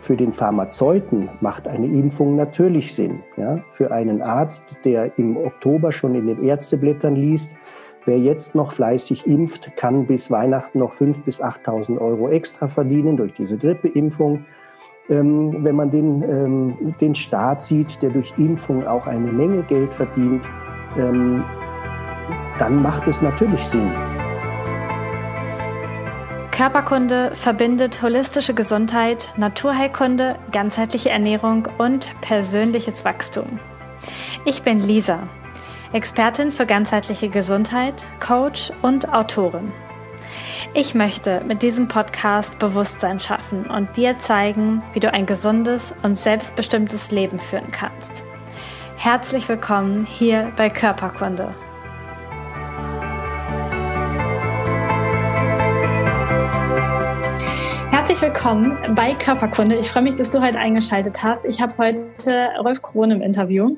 Für den Pharmazeuten macht eine Impfung natürlich Sinn. Ja? Für einen Arzt, der im Oktober schon in den Ärzteblättern liest, wer jetzt noch fleißig impft, kann bis Weihnachten noch 5.000 bis 8.000 Euro extra verdienen durch diese Grippeimpfung. Wenn man den Staat sieht, der durch Impfung auch eine Menge Geld verdient, dann macht es natürlich Sinn. Körperkunde verbindet holistische Gesundheit, Naturheilkunde, ganzheitliche Ernährung und persönliches Wachstum. Ich bin Lisa, Expertin für ganzheitliche Gesundheit, Coach und Autorin. Ich möchte mit diesem Podcast Bewusstsein schaffen und dir zeigen, wie du ein gesundes und selbstbestimmtes Leben führen kannst. Herzlich willkommen hier bei Körperkunde. Herzlich willkommen bei Körperkunde. Ich freue mich, dass du heute eingeschaltet hast. Ich habe heute Rolf Kron im Interview.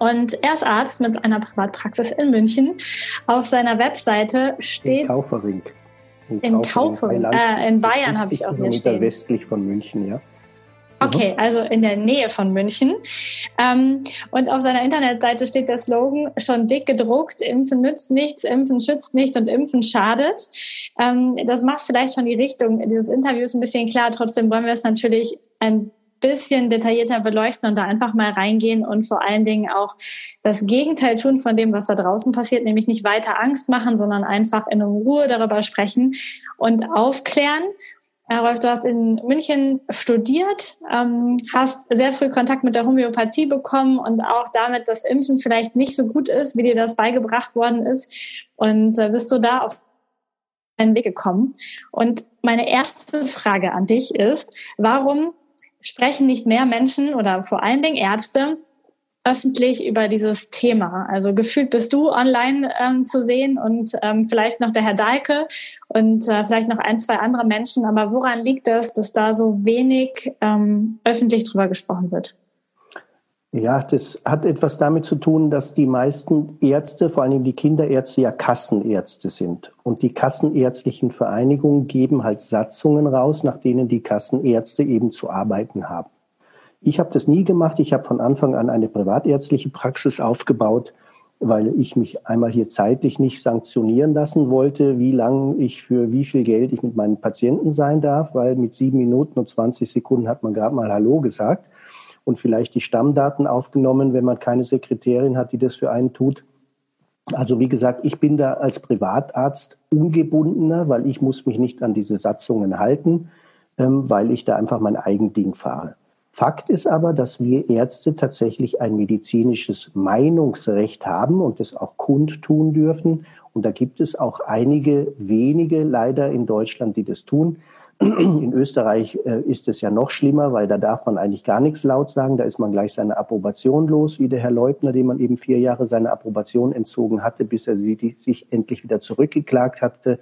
Und er ist Arzt mit einer Privatpraxis in München. Auf seiner Webseite steht... In Kaufering. In Bayern habe ich auch hier stehen. Westlich von München, ja. Okay, also in der Nähe von München. Und auf seiner Internetseite steht der Slogan schon dick gedruckt: Impfen nützt nichts, Impfen schützt nicht und Impfen schadet. Das macht vielleicht schon die Richtung dieses Interviews ein bisschen klar. Trotzdem wollen wir es natürlich ein bisschen detaillierter beleuchten und da einfach mal reingehen und vor allen Dingen auch das Gegenteil tun von dem, was da draußen passiert, nämlich nicht weiter Angst machen, sondern einfach in Ruhe darüber sprechen und aufklären. Rolf, du hast in München studiert, hast sehr früh Kontakt mit der Homöopathie bekommen und auch damit, dass Impfen vielleicht nicht so gut ist, wie dir das beigebracht worden ist. Und bist du da auf deinen Weg gekommen. Und meine erste Frage an dich ist, warum sprechen nicht mehr Menschen oder vor allen Dingen Ärzte öffentlich über dieses Thema? Also gefühlt bist du online zu sehen und vielleicht noch der Herr Deike und vielleicht noch ein, zwei andere Menschen. Aber woran liegt das, dass da so wenig öffentlich drüber gesprochen wird? Ja, das hat etwas damit zu tun, dass die meisten Ärzte, vor allem die Kinderärzte, ja Kassenärzte sind. Und die kassenärztlichen Vereinigungen geben halt Satzungen raus, nach denen die Kassenärzte eben zu arbeiten haben. Ich habe das nie gemacht. Ich habe von Anfang an eine privatärztliche Praxis aufgebaut, weil ich mich einmal hier zeitlich nicht sanktionieren lassen wollte, wie lange ich für wie viel Geld ich mit meinen Patienten sein darf, weil mit 7 Minuten und 20 Sekunden hat man gerade mal Hallo gesagt und vielleicht die Stammdaten aufgenommen, wenn man keine Sekretärin hat, die das für einen tut. Also wie gesagt, ich bin da als Privatarzt ungebundener, weil ich muss mich nicht an diese Satzungen halten, weil ich da einfach mein Eigending fahre. Fakt ist aber, dass wir Ärzte tatsächlich ein medizinisches Meinungsrecht haben und das auch kundtun dürfen. Und da gibt es auch einige wenige leider in Deutschland, die das tun. In Österreich ist es ja noch schlimmer, weil da darf man eigentlich gar nichts laut sagen. Da ist man gleich seine Approbation los, wie der Herr Leutner, dem man eben 4 Jahre seine Approbation entzogen hatte, bis er sich endlich wieder zurückgeklagt hatte.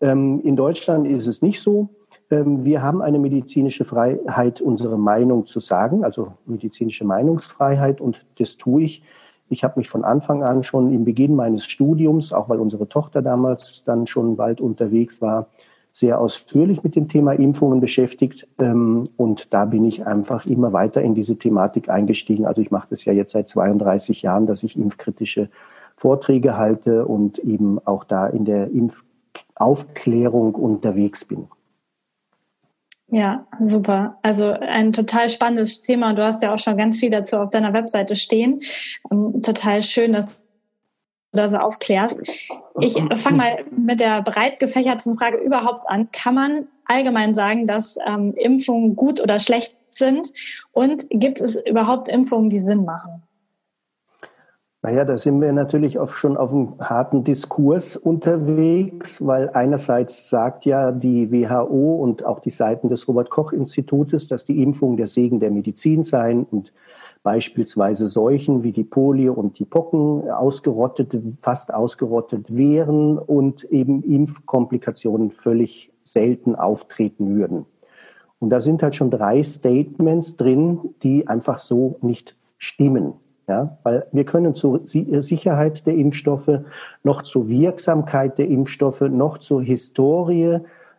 In Deutschland ist es nicht so. Wir haben eine medizinische Freiheit, unsere Meinung zu sagen, also medizinische Meinungsfreiheit, und das tue ich. Ich habe mich von Anfang an schon im Beginn meines Studiums, auch weil unsere Tochter damals dann schon bald unterwegs war, sehr ausführlich mit dem Thema Impfungen beschäftigt, und da bin ich einfach immer weiter in diese Thematik eingestiegen. Also ich mache das ja jetzt seit 32 Jahren, dass ich impfkritische Vorträge halte und eben auch da in der Impfaufklärung unterwegs bin. Ja, super. Also ein total spannendes Thema. Und du hast ja auch schon ganz viel dazu auf deiner Webseite stehen. Total schön, dass du da so aufklärst. Ich fange mal mit der breit gefächerten Frage überhaupt an. Kann man allgemein sagen, dass Impfungen gut oder schlecht sind? Und gibt es überhaupt Impfungen, die Sinn machen? Naja, da sind wir natürlich schon auf einem harten Diskurs unterwegs, weil einerseits sagt ja die WHO und auch die Seiten des Robert-Koch-Institutes, dass die Impfungen der Segen der Medizin seien und beispielsweise Seuchen wie die Polio und die Pocken fast ausgerottet wären und eben Impfkomplikationen völlig selten auftreten würden. Und da sind halt schon 3 Statements drin, die einfach so nicht stimmen. Ja, weil wir können zur Sicherheit der Impfstoffe, noch zur Wirksamkeit der Impfstoffe, noch zur Historie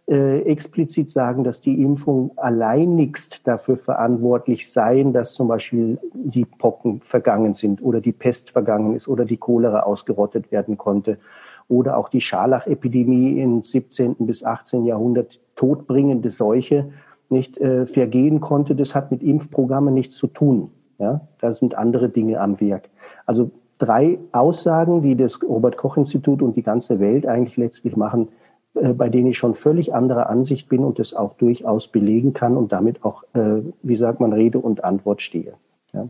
explizit sagen, dass die Impfung alleinigst dafür verantwortlich seien, dass zum Beispiel die Pocken vergangen sind oder die Pest vergangen ist oder die Cholera ausgerottet werden konnte oder auch die Scharlach-Epidemie im 17. bis 18. Jahrhundert todbringende Seuche nicht vergehen konnte. Das hat mit Impfprogrammen nichts zu tun. Ja? Da sind andere Dinge am Werk. Also 3 Aussagen, die das Robert-Koch-Institut und die ganze Welt eigentlich letztlich machen, bei denen ich schon völlig anderer Ansicht bin und das auch durchaus belegen kann und damit auch, wie sagt man, Rede und Antwort stehe. Ja,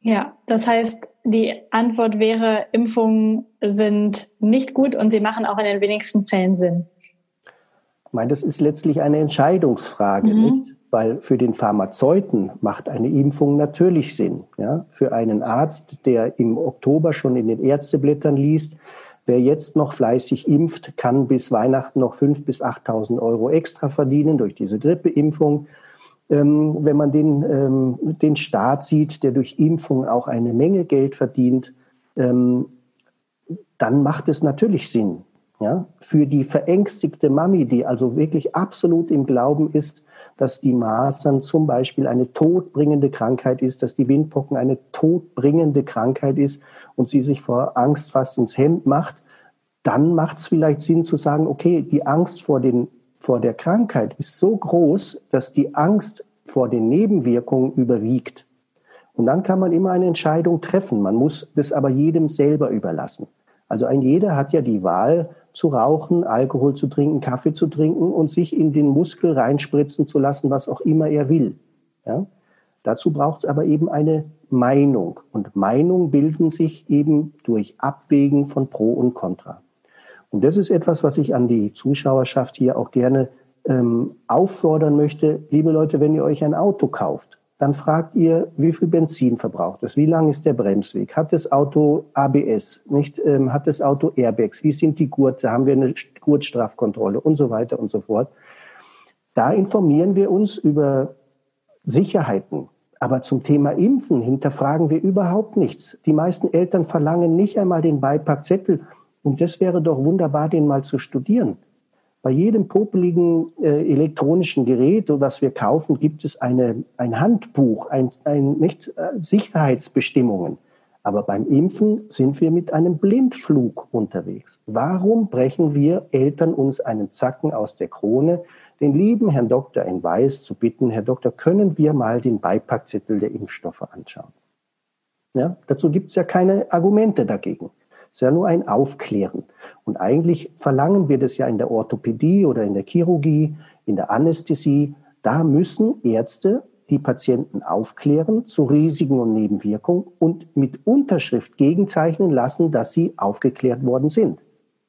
ja, das heißt, die Antwort wäre, Impfungen sind nicht gut und sie machen auch in den wenigsten Fällen Sinn. Ich meine, das ist letztlich eine Entscheidungsfrage, nicht? Weil für den Pharmazeuten macht eine Impfung natürlich Sinn. Ja? Für einen Arzt, der im Oktober schon in den Ärzteblättern liest, wer jetzt noch fleißig impft, kann bis Weihnachten noch 5.000 bis 8.000 Euro extra verdienen durch diese Grippeimpfung. Wenn man den Staat sieht, der durch Impfung auch eine Menge Geld verdient, dann macht es natürlich Sinn. Ja? Für die verängstigte Mami, die also wirklich absolut im Glauben ist, dass die Masern zum Beispiel eine todbringende Krankheit ist, dass die Windpocken eine todbringende Krankheit ist und sie sich vor Angst fast ins Hemd macht, dann macht es vielleicht Sinn zu sagen, okay, die Angst vor der Krankheit ist so groß, dass die Angst vor den Nebenwirkungen überwiegt. Und dann kann man immer eine Entscheidung treffen. Man muss das aber jedem selber überlassen. Also ein jeder hat ja die Wahl, zu rauchen, Alkohol zu trinken, Kaffee zu trinken und sich in den Muskel reinspritzen zu lassen, was auch immer er will. Ja? Dazu braucht es aber eben eine Meinung. Und Meinungen bilden sich eben durch Abwägen von Pro und Contra. Und das ist etwas, was ich an die Zuschauerschaft hier auch gerne auffordern möchte. Liebe Leute, wenn ihr euch ein Auto kauft, dann fragt ihr, wie viel Benzin verbraucht es, wie lang ist der Bremsweg, hat das Auto ABS, nicht? Hat das Auto Airbags, wie sind die Gurte, haben wir eine Gurtstrafkontrolle und so weiter und so fort. Da informieren wir uns über Sicherheiten, aber zum Thema Impfen hinterfragen wir überhaupt nichts. Die meisten Eltern verlangen nicht einmal den Beipackzettel und das wäre doch wunderbar, den mal zu studieren. Bei jedem popeligen elektronischen Gerät, was wir kaufen, gibt es ein Handbuch, Sicherheitsbestimmungen. Aber beim Impfen sind wir mit einem Blindflug unterwegs. Warum brechen wir Eltern uns einen Zacken aus der Krone, den lieben Herrn Doktor in Weiß zu bitten, Herr Doktor, können wir mal den Beipackzettel der Impfstoffe anschauen? Ja, dazu gibt es ja keine Argumente dagegen. Es ist ja nur ein Aufklären. Und eigentlich verlangen wir das ja in der Orthopädie oder in der Chirurgie, in der Anästhesie. Da müssen Ärzte die Patienten aufklären zu Risiken und Nebenwirkungen und mit Unterschrift gegenzeichnen lassen, dass sie aufgeklärt worden sind.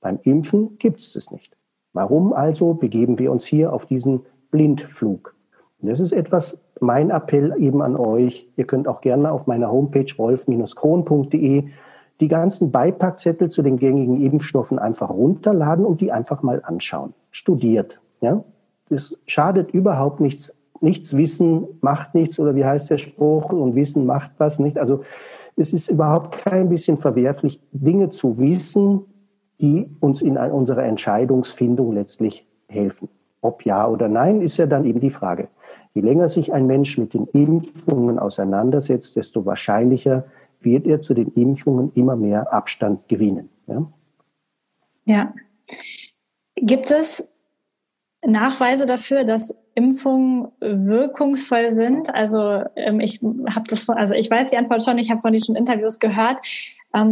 Beim Impfen gibt es das nicht. Warum also begeben wir uns hier auf diesen Blindflug? Und das ist etwas, mein Appell eben an euch. Ihr könnt auch gerne auf meiner Homepage rolf-kron.de die ganzen Beipackzettel zu den gängigen Impfstoffen einfach runterladen und die einfach mal anschauen. Studiert. Ja? Das schadet überhaupt nichts. Nichts Wissen macht nichts, oder wie heißt der Spruch? Und Wissen macht was nicht. Also es ist überhaupt kein bisschen verwerflich, Dinge zu wissen, die uns in unserer Entscheidungsfindung letztlich helfen. Ob ja oder nein, ist ja dann eben die Frage. Je länger sich ein Mensch mit den Impfungen auseinandersetzt, desto wahrscheinlicher wird er zu den Impfungen immer mehr Abstand gewinnen. Ja? Ja. Gibt es Nachweise dafür, dass Impfungen wirkungsvoll sind? Also ich weiß die Antwort schon, ich habe von dir schon Interviews gehört.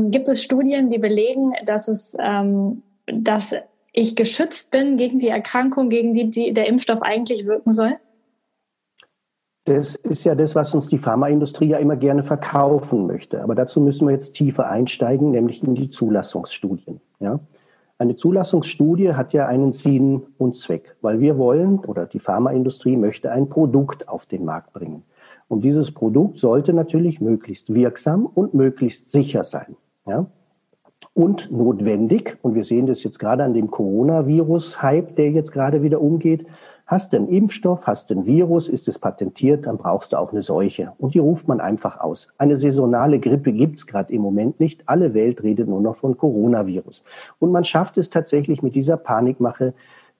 Gibt es Studien, die belegen, dass ich geschützt bin gegen die Erkrankung, gegen die der Impfstoff eigentlich wirken soll? Das ist ja das, was uns die Pharmaindustrie ja immer gerne verkaufen möchte. Aber dazu müssen wir jetzt tiefer einsteigen, nämlich in die Zulassungsstudien. Ja? Eine Zulassungsstudie hat ja einen Sinn und Zweck, weil wir wollen oder die Pharmaindustrie möchte ein Produkt auf den Markt bringen. Und dieses Produkt sollte natürlich möglichst wirksam und möglichst sicher sein. Ja? Und notwendig, und wir sehen das jetzt gerade an dem Coronavirus-Hype, der jetzt gerade wieder umgeht, hast du einen Impfstoff, hast du ein Virus, ist es patentiert, dann brauchst du auch eine Seuche. Und die ruft man einfach aus. Eine saisonale Grippe gibt es gerade im Moment nicht. Alle Welt redet nur noch von Coronavirus. Und man schafft es tatsächlich mit dieser Panikmache,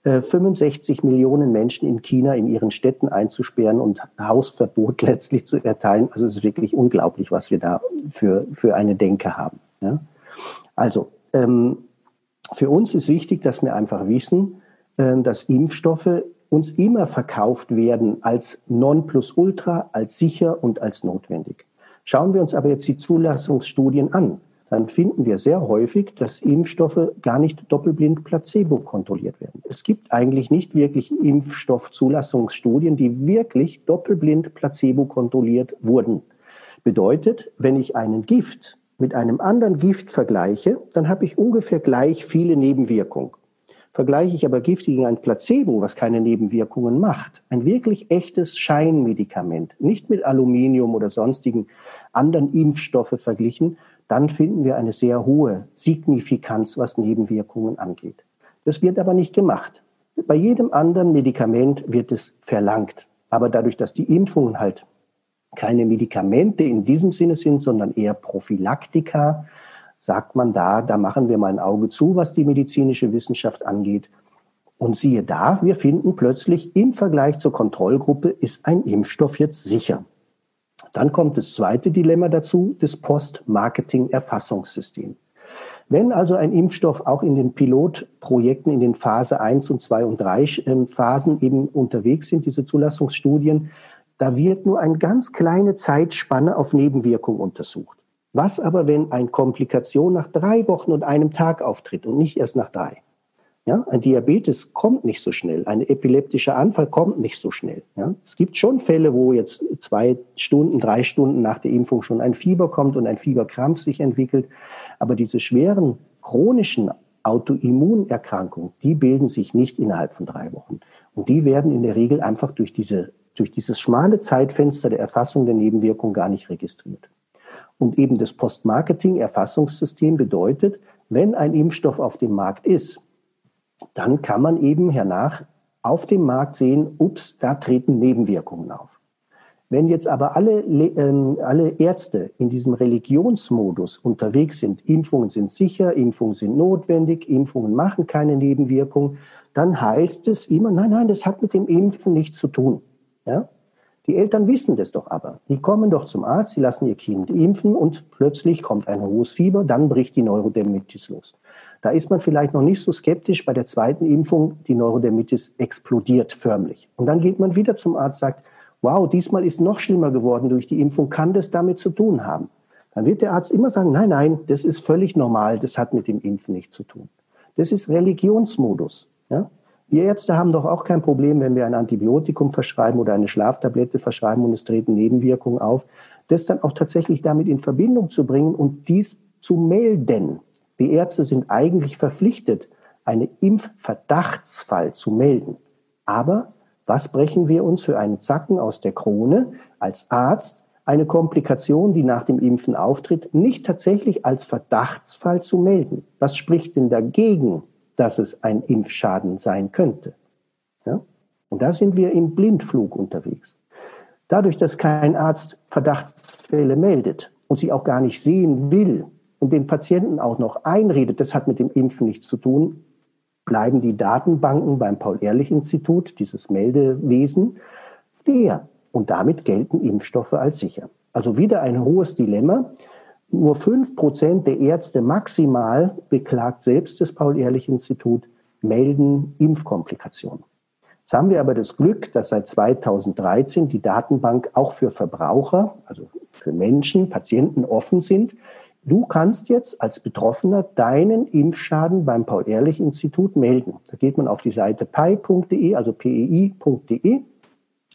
65 Millionen Menschen in China in ihren Städten einzusperren und Hausverbot letztlich zu erteilen. Also es ist wirklich unglaublich, was wir da für eine Denke haben. Ja? Also für uns ist wichtig, dass wir einfach wissen, dass Impfstoffe uns immer verkauft werden als Nonplusultra, als sicher und als notwendig. Schauen wir uns aber jetzt die Zulassungsstudien an, dann finden wir sehr häufig, dass Impfstoffe gar nicht doppelblind placebo kontrolliert werden. Es gibt eigentlich nicht wirklich Impfstoffzulassungsstudien, die wirklich doppelblind placebo kontrolliert wurden. Bedeutet, wenn ich einen Gift mit einem anderen Gift vergleiche, dann habe ich ungefähr gleich viele Nebenwirkungen. Vergleiche ich aber Gift gegen ein Placebo, was keine Nebenwirkungen macht, ein wirklich echtes Scheinmedikament, nicht mit Aluminium oder sonstigen anderen Impfstoffe verglichen, dann finden wir eine sehr hohe Signifikanz, was Nebenwirkungen angeht. Das wird aber nicht gemacht. Bei jedem anderen Medikament wird es verlangt. Aber dadurch, dass die Impfungen halt keine Medikamente in diesem Sinne sind, sondern eher Prophylaktika, sagt man da machen wir mal ein Auge zu, was die medizinische Wissenschaft angeht. Und siehe da, wir finden plötzlich im Vergleich zur Kontrollgruppe ist ein Impfstoff jetzt sicher. Dann kommt das zweite Dilemma dazu, das Post-Marketing-Erfassungssystem. Wenn also ein Impfstoff auch in den Pilotprojekten, in den Phase 1 und 2 und 3 Phasen eben unterwegs sind, diese Zulassungsstudien, da wird nur eine ganz kleine Zeitspanne auf Nebenwirkungen untersucht. Was aber, wenn eine Komplikation nach 3 Wochen und einem Tag auftritt und nicht erst nach 3? Ja, ein Diabetes kommt nicht so schnell, ein epileptischer Anfall kommt nicht so schnell. Ja, es gibt schon Fälle, wo jetzt 2 Stunden, 3 Stunden nach der Impfung schon ein Fieber kommt und ein Fieberkrampf sich entwickelt. Aber diese schweren chronischen Autoimmunerkrankungen, die bilden sich nicht innerhalb von 3 Wochen. Und die werden in der Regel einfach durch dieses schmale Zeitfenster der Erfassung der Nebenwirkung gar nicht registriert. Und eben das Post-Marketing-Erfassungssystem bedeutet, wenn ein Impfstoff auf dem Markt ist, dann kann man eben hernach auf dem Markt sehen, ups, da treten Nebenwirkungen auf. Wenn jetzt aber alle Ärzte in diesem Religionsmodus unterwegs sind, Impfungen sind sicher, Impfungen sind notwendig, Impfungen machen keine Nebenwirkungen, dann heißt es immer, nein, das hat mit dem Impfen nichts zu tun. Ja? Die Eltern wissen das doch aber. Die kommen doch zum Arzt, sie lassen ihr Kind impfen und plötzlich kommt ein hohes Fieber, dann bricht die Neurodermitis los. Da ist man vielleicht noch nicht so skeptisch. Bei der zweiten Impfung, die Neurodermitis explodiert förmlich. Und dann geht man wieder zum Arzt, sagt, wow, diesmal ist noch schlimmer geworden durch die Impfung, kann das damit zu tun haben? Dann wird der Arzt immer sagen, nein, das ist völlig normal, das hat mit dem Impfen nichts zu tun. Das ist Religionsmodus, ja? Wir Ärzte haben doch auch kein Problem, wenn wir ein Antibiotikum verschreiben oder eine Schlaftablette verschreiben und es treten Nebenwirkungen auf, das dann auch tatsächlich damit in Verbindung zu bringen und dies zu melden. Die Ärzte sind eigentlich verpflichtet, einen Impfverdachtsfall zu melden. Aber was brechen wir uns für einen Zacken aus der Krone als Arzt, eine Komplikation, die nach dem Impfen auftritt, nicht tatsächlich als Verdachtsfall zu melden? Was spricht denn dagegen, dass es ein Impfschaden sein könnte? Ja? Und da sind wir im Blindflug unterwegs. Dadurch, dass kein Arzt Verdachtsfälle meldet und sie auch gar nicht sehen will und den Patienten auch noch einredet, das hat mit dem Impfen nichts zu tun, bleiben die Datenbanken beim Paul-Ehrlich-Institut, dieses Meldewesen, leer. Und damit gelten Impfstoffe als sicher. Also wieder ein hohes Dilemma. Nur 5% der Ärzte maximal, beklagt selbst das Paul-Ehrlich-Institut, melden Impfkomplikationen. Jetzt haben wir aber das Glück, dass seit 2013 die Datenbank auch für Verbraucher, also für Menschen, Patienten offen sind. Du kannst jetzt als Betroffener deinen Impfschaden beim Paul-Ehrlich-Institut melden. Da geht man auf die Seite pei.de, also pei.de,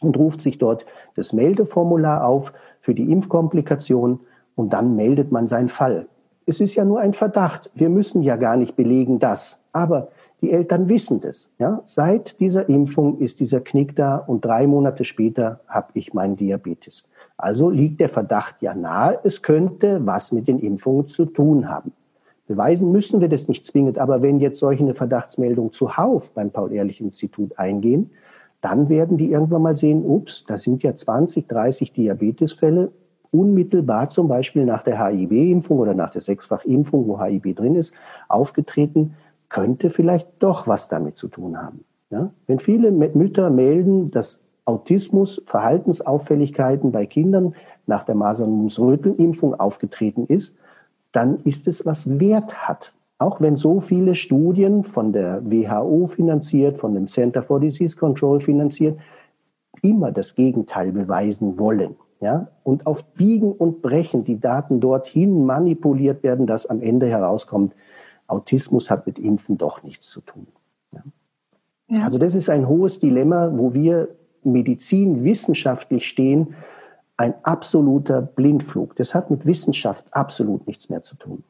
und ruft sich dort das Meldeformular auf für die Impfkomplikation. Und dann meldet man seinen Fall. Es ist ja nur ein Verdacht. Wir müssen ja gar nicht belegen, dass. Aber die Eltern wissen das. Ja? Seit dieser Impfung ist dieser Knick da und 3 Monate später habe ich meinen Diabetes. Also liegt der Verdacht ja nahe, es könnte was mit den Impfungen zu tun haben. Beweisen müssen wir das nicht zwingend. Aber wenn jetzt solche Verdachtsmeldungen zuhauf beim Paul-Ehrlich-Institut eingehen, dann werden die irgendwann mal sehen, ups, da sind ja 20, 30 Diabetesfälle, unmittelbar zum Beispiel nach der HIV-Impfung oder nach der 6-fach Impfung, wo HIV drin ist, aufgetreten, könnte vielleicht doch was damit zu tun haben. Ja? Wenn viele Mütter melden, dass Autismus, Verhaltensauffälligkeiten bei Kindern nach der Masern-Mumps-Röteln-Impfung aufgetreten ist, dann ist es, was Wert hat. Auch wenn so viele Studien von der WHO finanziert, von dem Center for Disease Control finanziert, immer das Gegenteil beweisen wollen. Ja? Und auf Biegen und Brechen die Daten dorthin manipuliert werden, dass am Ende herauskommt, Autismus hat mit Impfen doch nichts zu tun. Ja? Ja. Also das ist ein hohes Dilemma, wo wir medizinwissenschaftlich stehen, ein absoluter Blindflug. Das hat mit Wissenschaft absolut nichts mehr zu tun.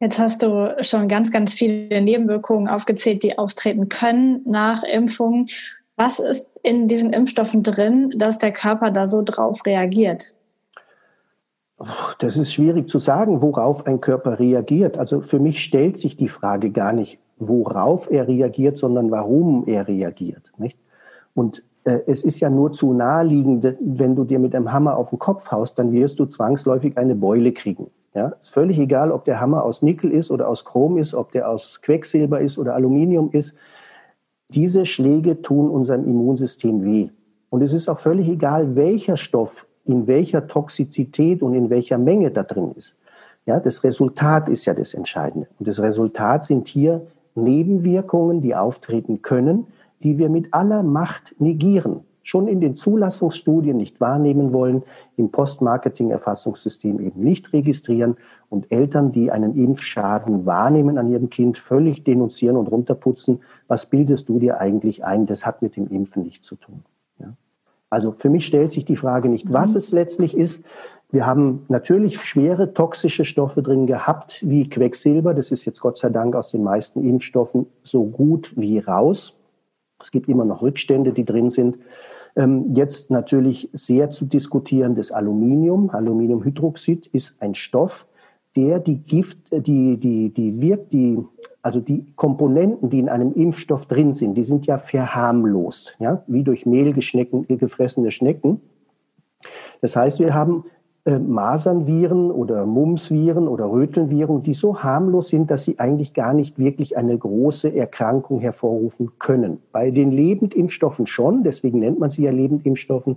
Jetzt hast du schon ganz, ganz viele Nebenwirkungen aufgezählt, die auftreten können nach Impfungen. Was ist in diesen Impfstoffen drin, dass der Körper da so drauf reagiert? Das ist schwierig zu sagen, worauf ein Körper reagiert. Also für mich stellt sich die Frage gar nicht, worauf er reagiert, sondern warum er reagiert, nicht? Und es ist ja nur zu naheliegend, wenn du dir mit einem Hammer auf den Kopf haust, dann wirst du zwangsläufig eine Beule kriegen. Ja, ist völlig egal, ob der Hammer aus Nickel ist oder aus Chrom ist, ob der aus Quecksilber ist oder Aluminium ist. Diese Schläge tun unserem Immunsystem weh. Und es ist auch völlig egal, welcher Stoff in welcher Toxizität und in welcher Menge da drin ist. Ja, das Resultat ist ja das Entscheidende. Und das Resultat sind hier Nebenwirkungen, die auftreten können, die wir mit aller Macht negieren, schon in den Zulassungsstudien nicht wahrnehmen wollen, im Postmarketing-Erfassungssystem eben nicht registrieren und Eltern, die einen Impfschaden wahrnehmen an ihrem Kind, völlig denunzieren und runterputzen. Was bildest du dir eigentlich ein? Das hat mit dem Impfen nichts zu tun. Ja? Also für mich stellt sich die Frage nicht, was es letztlich ist. Wir haben natürlich schwere toxische Stoffe drin gehabt, wie Quecksilber. Das ist jetzt Gott sei Dank aus den meisten Impfstoffen so gut wie raus. Es gibt immer noch Rückstände, die drin sind. Jetzt natürlich sehr zu diskutieren, das Aluminium. Aluminiumhydroxid ist ein Stoff, der die Komponenten, die in einem Impfstoff drin sind, die sind ja verharmlost, ja, wie durch Mehl gefressene Schnecken. Das heißt, wir haben Masernviren oder Mumpsviren oder Rötelnviren, die so harmlos sind, dass sie eigentlich gar nicht wirklich eine große Erkrankung hervorrufen können. Bei den Lebendimpfstoffen schon, deswegen nennt man sie ja Lebendimpfstoffen,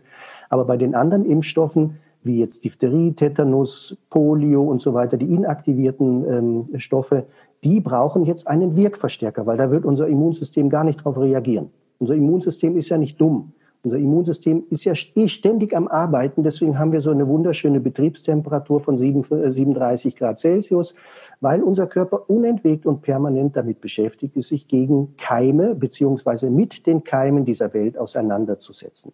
aber bei den anderen Impfstoffen, wie jetzt Diphtherie, Tetanus, Polio und so weiter, die inaktivierten Stoffe, die brauchen jetzt einen Wirkverstärker, weil da wird unser Immunsystem gar nicht drauf reagieren. Unser Immunsystem ist ja nicht dumm. Unser Immunsystem ist ja ständig am Arbeiten, deswegen haben wir so eine wunderschöne Betriebstemperatur von 37 Grad Celsius, weil unser Körper unentwegt und permanent damit beschäftigt ist, sich gegen Keime bzw. mit den Keimen dieser Welt auseinanderzusetzen.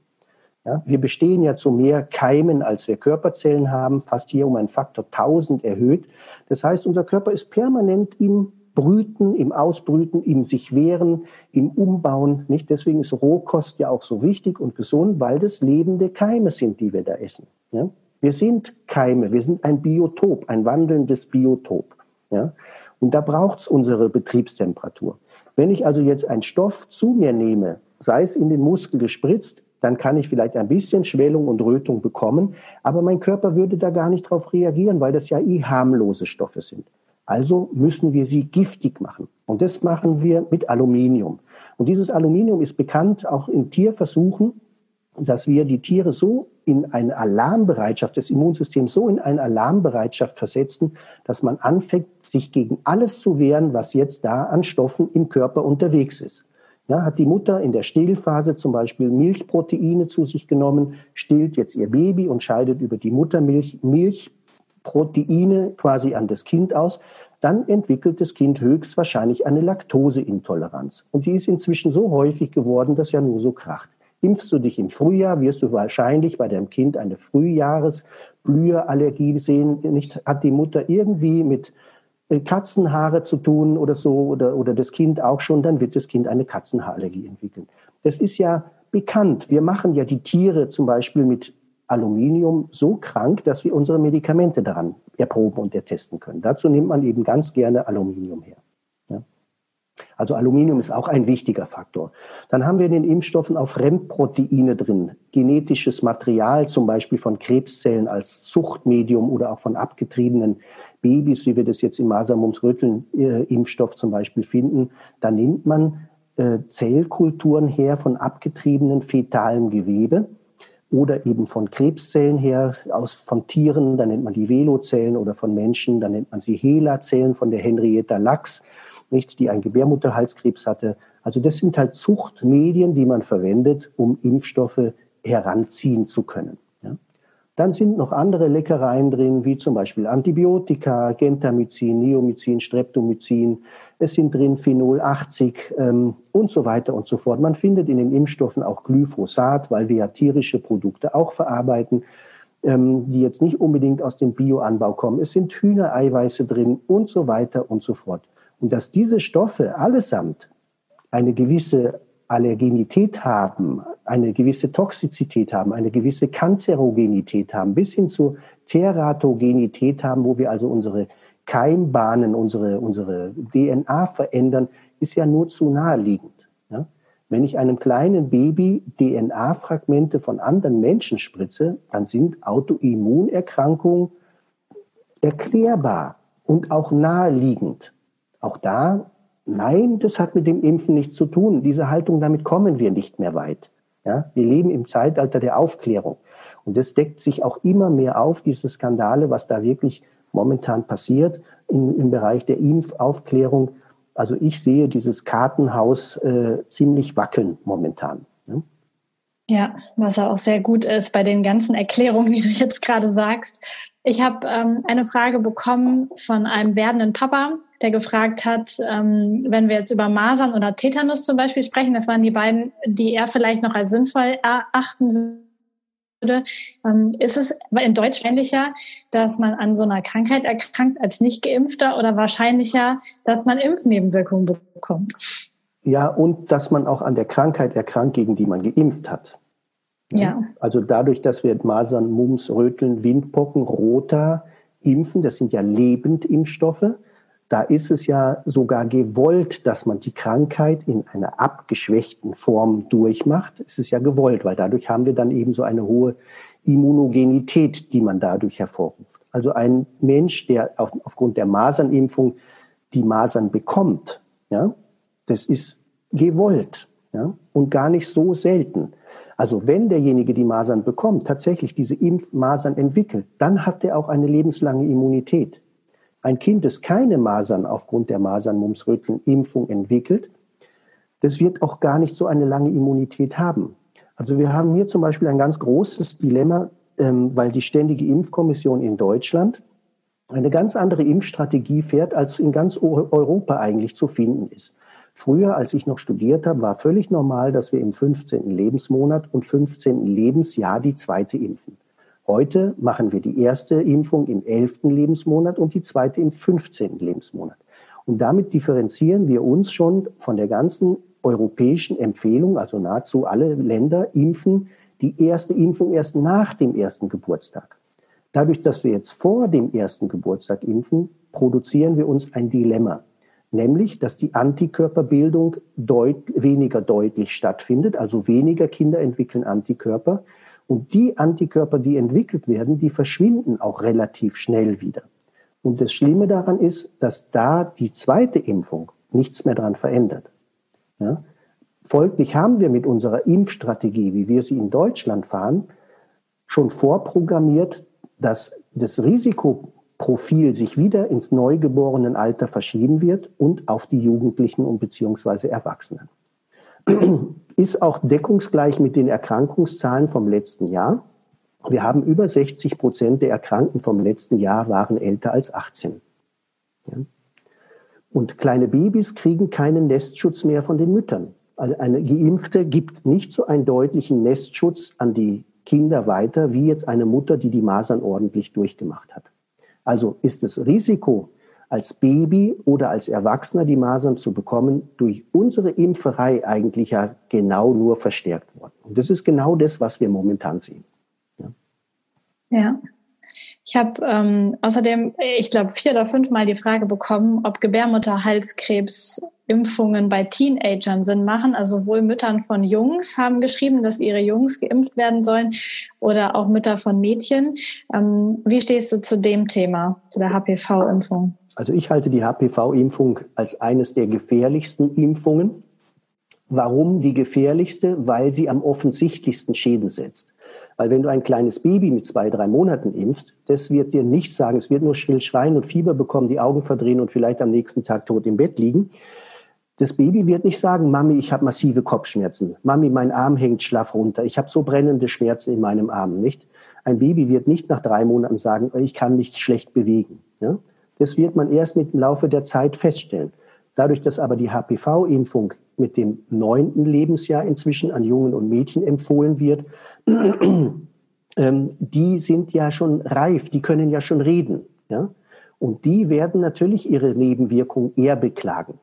Ja, wir bestehen ja zu mehr Keimen, als wir Körperzellen haben, fast hier um einen Faktor 1000 erhöht. Das heißt, unser Körper ist permanent im Brüten, im Ausbrüten, im sich wehren, im Umbauen, nicht? Deswegen ist Rohkost ja auch so wichtig und gesund, weil das lebende Keime sind, die wir da essen. Ja? Wir sind Keime, wir sind ein Biotop, ein wandelndes Biotop. Ja? Und da braucht es unsere Betriebstemperatur. Wenn ich also jetzt einen Stoff zu mir nehme, sei es in den Muskel gespritzt, dann kann ich vielleicht ein bisschen Schwellung und Rötung bekommen, aber mein Körper würde da gar nicht drauf reagieren, weil das ja harmlose Stoffe sind. Also müssen wir sie giftig machen. Und das machen wir mit Aluminium. Und dieses Aluminium ist bekannt, auch in Tierversuchen, dass wir die Tiere so in eine Alarmbereitschaft, das Immunsystem so in eine Alarmbereitschaft versetzen, dass man anfängt, sich gegen alles zu wehren, was jetzt da an Stoffen im Körper unterwegs ist. Ja, hat die Mutter in der Stillphase zum Beispiel Milchproteine zu sich genommen, stillt jetzt ihr Baby und scheidet über die Muttermilch Proteine quasi an das Kind aus, dann entwickelt das Kind höchstwahrscheinlich eine Laktoseintoleranz. Und die ist inzwischen so häufig geworden, dass ja nur so kracht. Impfst du dich im Frühjahr, wirst du wahrscheinlich bei deinem Kind eine Frühjahresblüherallergie sehen. Nicht, hat die Mutter irgendwie mit Katzenhaare zu tun oder so, oder das Kind auch schon, dann wird das Kind eine Katzenhaarallergie entwickeln. Das ist ja bekannt. Wir machen ja die Tiere zum Beispiel mit Aluminium so krank, dass wir unsere Medikamente daran erproben und ertesten können. Dazu nimmt man eben ganz gerne Aluminium her. Ja? Also Aluminium ist auch ein wichtiger Faktor. Dann haben wir in den Impfstoffen auch Fremdproteine drin, genetisches Material zum Beispiel von Krebszellen als Zuchtmedium oder auch von abgetriebenen Babys, wie wir das jetzt im Masern-Mumps-Röteln-Impfstoff zum Beispiel finden. Da nimmt man Zellkulturen her von abgetriebenen fetalem Gewebe oder eben von Krebszellen her, von Tieren, dann nennt man die Velozellen, oder von Menschen, dann nennt man sie Hela-Zellen, von der Henrietta Lacks, nicht, die einen Gebärmutterhalskrebs hatte. Also das sind halt Zuchtmedien, die man verwendet, um Impfstoffe heranziehen zu können. Ja. Dann sind noch andere Leckereien drin, wie zum Beispiel Antibiotika, Gentamicin, Neomycin, Streptomycin. Es sind drin Phenol 80 und so weiter und so fort. Man findet in den Impfstoffen auch Glyphosat, weil wir ja tierische Produkte auch verarbeiten, die jetzt nicht unbedingt aus dem Bioanbau kommen. Es sind Hühnereiweiße drin und so weiter und so fort. Und dass diese Stoffe allesamt eine gewisse Allergenität haben, eine gewisse Toxizität haben, eine gewisse Kanzerogenität haben, bis hin zur Teratogenität haben, wo wir also unsere Keimbahnen, unsere DNA verändern, ist ja nur zu naheliegend. Ja? Wenn ich einem kleinen Baby DNA-Fragmente von anderen Menschen spritze, dann sind Autoimmunerkrankungen erklärbar und auch naheliegend. Auch da, nein, das hat mit dem Impfen nichts zu tun. Diese Haltung, damit kommen wir nicht mehr weit. Ja? Wir leben im Zeitalter der Aufklärung. Und das deckt sich auch immer mehr auf, diese Skandale, was da wirklich momentan passiert im Bereich der Impfaufklärung. Also ich sehe dieses Kartenhaus ziemlich wackeln momentan. Ne? Ja, was auch sehr gut ist bei den ganzen Erklärungen, die du jetzt gerade sagst. Ich habe eine Frage bekommen von einem werdenden Papa, der gefragt hat, wenn wir jetzt über Masern oder Tetanus zum Beispiel sprechen, das waren die beiden, die er vielleicht noch als sinnvoll erachten würde, ist es in Deutsch ähnlicher, dass man an so einer Krankheit erkrankt als nicht geimpfter oder wahrscheinlicher, dass man Impfnebenwirkungen bekommt? Ja, und dass man auch an der Krankheit erkrankt, gegen die man geimpft hat. Ja. Also dadurch, dass wir Masern, Mumps, Röteln, Windpocken, Rota impfen, das sind ja Lebendimpfstoffe, da ist es ja sogar gewollt, dass man die Krankheit in einer abgeschwächten Form durchmacht. Es ist ja gewollt, weil dadurch haben wir dann eben so eine hohe Immunogenität, die man dadurch hervorruft. Also ein Mensch, der aufgrund der Masernimpfung die Masern bekommt, ja, das ist gewollt, ja, und gar nicht so selten. Also wenn derjenige die Masern bekommt, tatsächlich diese Impfmasern entwickelt, dann hat er auch eine lebenslange Immunität. Ein Kind, das keine Masern aufgrund der Masern-Mumps-Röteln-Impfung entwickelt, das wird auch gar nicht so eine lange Immunität haben. Also wir haben hier zum Beispiel ein ganz großes Dilemma, weil die Ständige Impfkommission in Deutschland eine ganz andere Impfstrategie fährt, als in ganz Europa eigentlich zu finden ist. Früher, als ich noch studiert habe, war völlig normal, dass wir im 15. Lebensmonat und 15. Lebensjahr die zweite impfen. Heute machen wir die erste Impfung im 11. Lebensmonat und die zweite im 15. Lebensmonat. Und damit differenzieren wir uns schon von der ganzen europäischen Empfehlung, also nahezu alle Länder impfen die erste Impfung erst nach dem ersten Geburtstag. Dadurch, dass wir jetzt vor dem ersten Geburtstag impfen, produzieren wir uns ein Dilemma. Nämlich, dass die Antikörperbildung weniger deutlich stattfindet, also weniger Kinder entwickeln Antikörper. Und die Antikörper, die entwickelt werden, die verschwinden auch relativ schnell wieder. Und das Schlimme daran ist, dass da die zweite Impfung nichts mehr daran verändert. Ja? Folglich haben wir mit unserer Impfstrategie, wie wir sie in Deutschland fahren, schon vorprogrammiert, dass das Risikoprofil sich wieder ins Neugeborenenalter verschieben wird und auf die Jugendlichen und beziehungsweise Erwachsenen. Ist auch deckungsgleich mit den Erkrankungszahlen vom letzten Jahr. Wir haben über 60% der Erkrankten vom letzten Jahr waren älter als 18. Ja. Und kleine Babys kriegen keinen Nestschutz mehr von den Müttern. Also eine Geimpfte gibt nicht so einen deutlichen Nestschutz an die Kinder weiter, wie jetzt eine Mutter, die die Masern ordentlich durchgemacht hat. Also ist das Risiko, als Baby oder als Erwachsener die Masern zu bekommen, durch unsere Impferei eigentlich ja genau nur verstärkt worden. Und das ist genau das, was wir momentan sehen. Ja. Ja. Ich habe außerdem, ich glaube, 4 oder 5 Mal die Frage bekommen, ob Gebärmutterhalskrebsimpfungen bei Teenagern Sinn machen. Also sowohl Müttern von Jungs haben geschrieben, dass ihre Jungs geimpft werden sollen oder auch Mütter von Mädchen. Wie stehst du zu dem Thema, zu der HPV-Impfung? Also ich halte die HPV-Impfung als eines der gefährlichsten Impfungen, Warum die gefährlichste? Weil sie am offensichtlichsten Schäden setzt. Weil wenn du ein kleines Baby mit 2, 3 Monaten impfst, das wird dir nichts sagen. Es wird nur schrill schreien und Fieber bekommen, die Augen verdrehen und vielleicht am nächsten Tag tot im Bett liegen. Das Baby wird nicht sagen, Mami, ich habe massive Kopfschmerzen. Mami, mein Arm hängt schlaff runter. Ich habe so brennende Schmerzen in meinem Arm, nicht? Ein Baby wird nicht nach 3 Monaten sagen, ich kann mich schlecht bewegen. Ja? Das wird man erst mit dem Laufe der Zeit feststellen. Dadurch, dass aber die HPV-Impfung mit dem 9. Lebensjahr inzwischen an Jungen und Mädchen empfohlen wird, die sind ja schon reif, die können ja schon reden. Ja? Und die werden natürlich ihre Nebenwirkungen eher beklagen.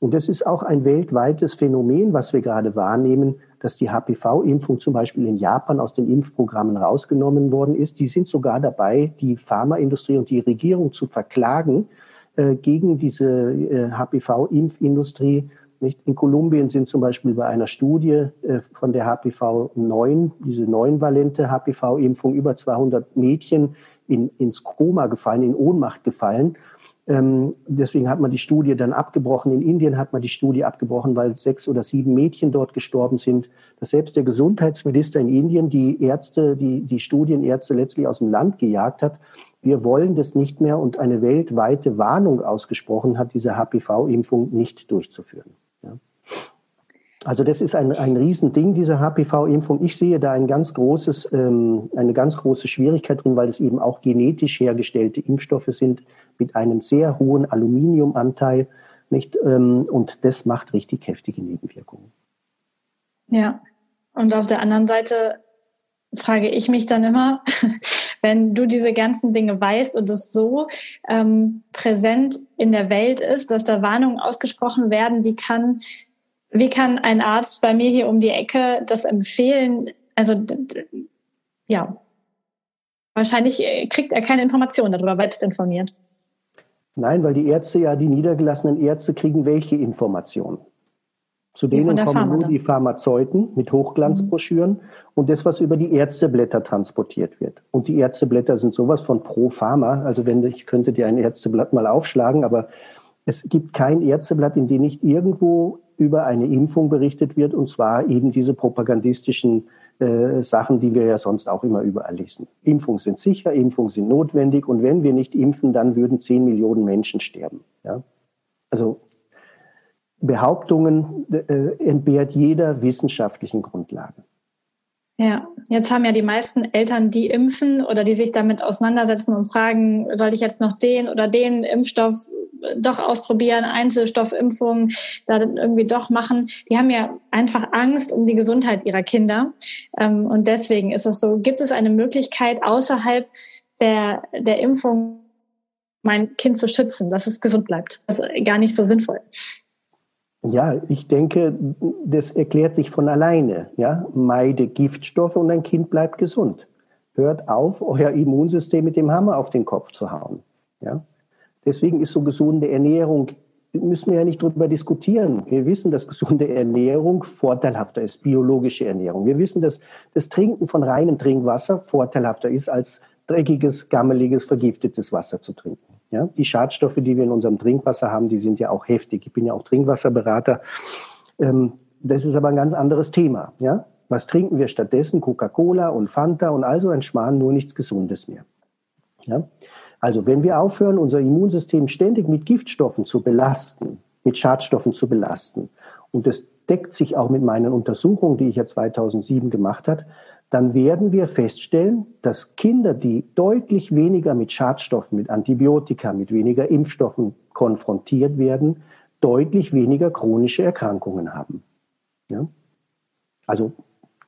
Und das ist auch ein weltweites Phänomen, was wir gerade wahrnehmen, dass die HPV-Impfung zum Beispiel in Japan aus den Impfprogrammen rausgenommen worden ist. Die sind sogar dabei, die Pharmaindustrie und die Regierung zu verklagen gegen diese HPV-Impfindustrie. Nicht? In Kolumbien sind zum Beispiel bei einer Studie von der HPV-9, diese 9-valente HPV-Impfung, über 200 Mädchen ins Koma gefallen, in Ohnmacht gefallen. Deswegen hat man die Studie dann abgebrochen. In Indien hat man die Studie abgebrochen, weil 6 oder 7 Mädchen dort gestorben sind. Dass selbst der Gesundheitsminister in Indien die Ärzte, die Studienärzte letztlich aus dem Land gejagt hat. Wir wollen das nicht mehr und eine weltweite Warnung ausgesprochen hat, diese HPV-Impfung nicht durchzuführen. Ja. Also das ist ein Riesending, diese HPV-Impfung. Ich sehe da eine ganz große Schwierigkeit drin, weil es eben auch genetisch hergestellte Impfstoffe sind mit einem sehr hohen Aluminiumanteil, nicht? Und das macht richtig heftige Nebenwirkungen. Ja, und auf der anderen Seite frage ich mich dann immer, wenn du diese ganzen Dinge weißt und es so präsent in der Welt ist, dass da Warnungen ausgesprochen werden, wie kann ein Arzt bei mir hier um die Ecke das empfehlen? Also, ja, wahrscheinlich kriegt er keine Informationen darüber, weil er informiert. Nein, weil die Ärzte ja, die niedergelassenen Ärzte kriegen welche Informationen? Zu denen kommen nur die Pharmazeuten mit Hochglanzbroschüren und das, was über die Ärzteblätter transportiert wird. Und die Ärzteblätter sind sowas von pro Pharma. Also ich könnte dir ein Ärzteblatt mal aufschlagen, aber es gibt kein Ärzteblatt, in dem nicht irgendwo über eine Impfung berichtet wird, und zwar eben diese propagandistischen Sachen, die wir ja sonst auch immer überall lesen. Impfungen sind sicher, Impfungen sind notwendig und wenn wir nicht impfen, dann würden 10 Millionen Menschen sterben. Ja? Also Behauptungen entbehrt jeder wissenschaftlichen Grundlage. Ja, jetzt haben ja die meisten Eltern, die impfen oder die sich damit auseinandersetzen und fragen, soll ich jetzt noch den oder den Impfstoff doch ausprobieren, Einzelstoffimpfungen da dann irgendwie doch machen. Die haben ja einfach Angst um die Gesundheit ihrer Kinder. Und deswegen ist es so, gibt es eine Möglichkeit, außerhalb der Impfung mein Kind zu schützen, dass es gesund bleibt? Das ist gar nicht so sinnvoll. Ja, ich denke, das erklärt sich von alleine. Ja? Meide Giftstoffe und dein Kind bleibt gesund. Hört auf, euer Immunsystem mit dem Hammer auf den Kopf zu hauen. Ja? Deswegen ist so gesunde Ernährung, müssen wir ja nicht drüber diskutieren. Wir wissen, dass gesunde Ernährung vorteilhafter ist, biologische Ernährung. Wir wissen, dass das Trinken von reinem Trinkwasser vorteilhafter ist, als dreckiges, gammeliges, vergiftetes Wasser zu trinken. Ja, die Schadstoffe, die wir in unserem Trinkwasser haben, die sind ja auch heftig. Ich bin ja auch Trinkwasserberater. Das ist aber ein ganz anderes Thema. Ja? Was trinken wir stattdessen? Coca-Cola und Fanta und all so ein Schmarrn, nur nichts Gesundes mehr. Ja? Also wenn wir aufhören, unser Immunsystem ständig mit Giftstoffen zu belasten, mit Schadstoffen zu belasten, und das deckt sich auch mit meinen Untersuchungen, die ich ja 2007 gemacht habe, dann werden wir feststellen, dass Kinder, die deutlich weniger mit Schadstoffen, mit Antibiotika, mit weniger Impfstoffen konfrontiert werden, deutlich weniger chronische Erkrankungen haben. Ja? Also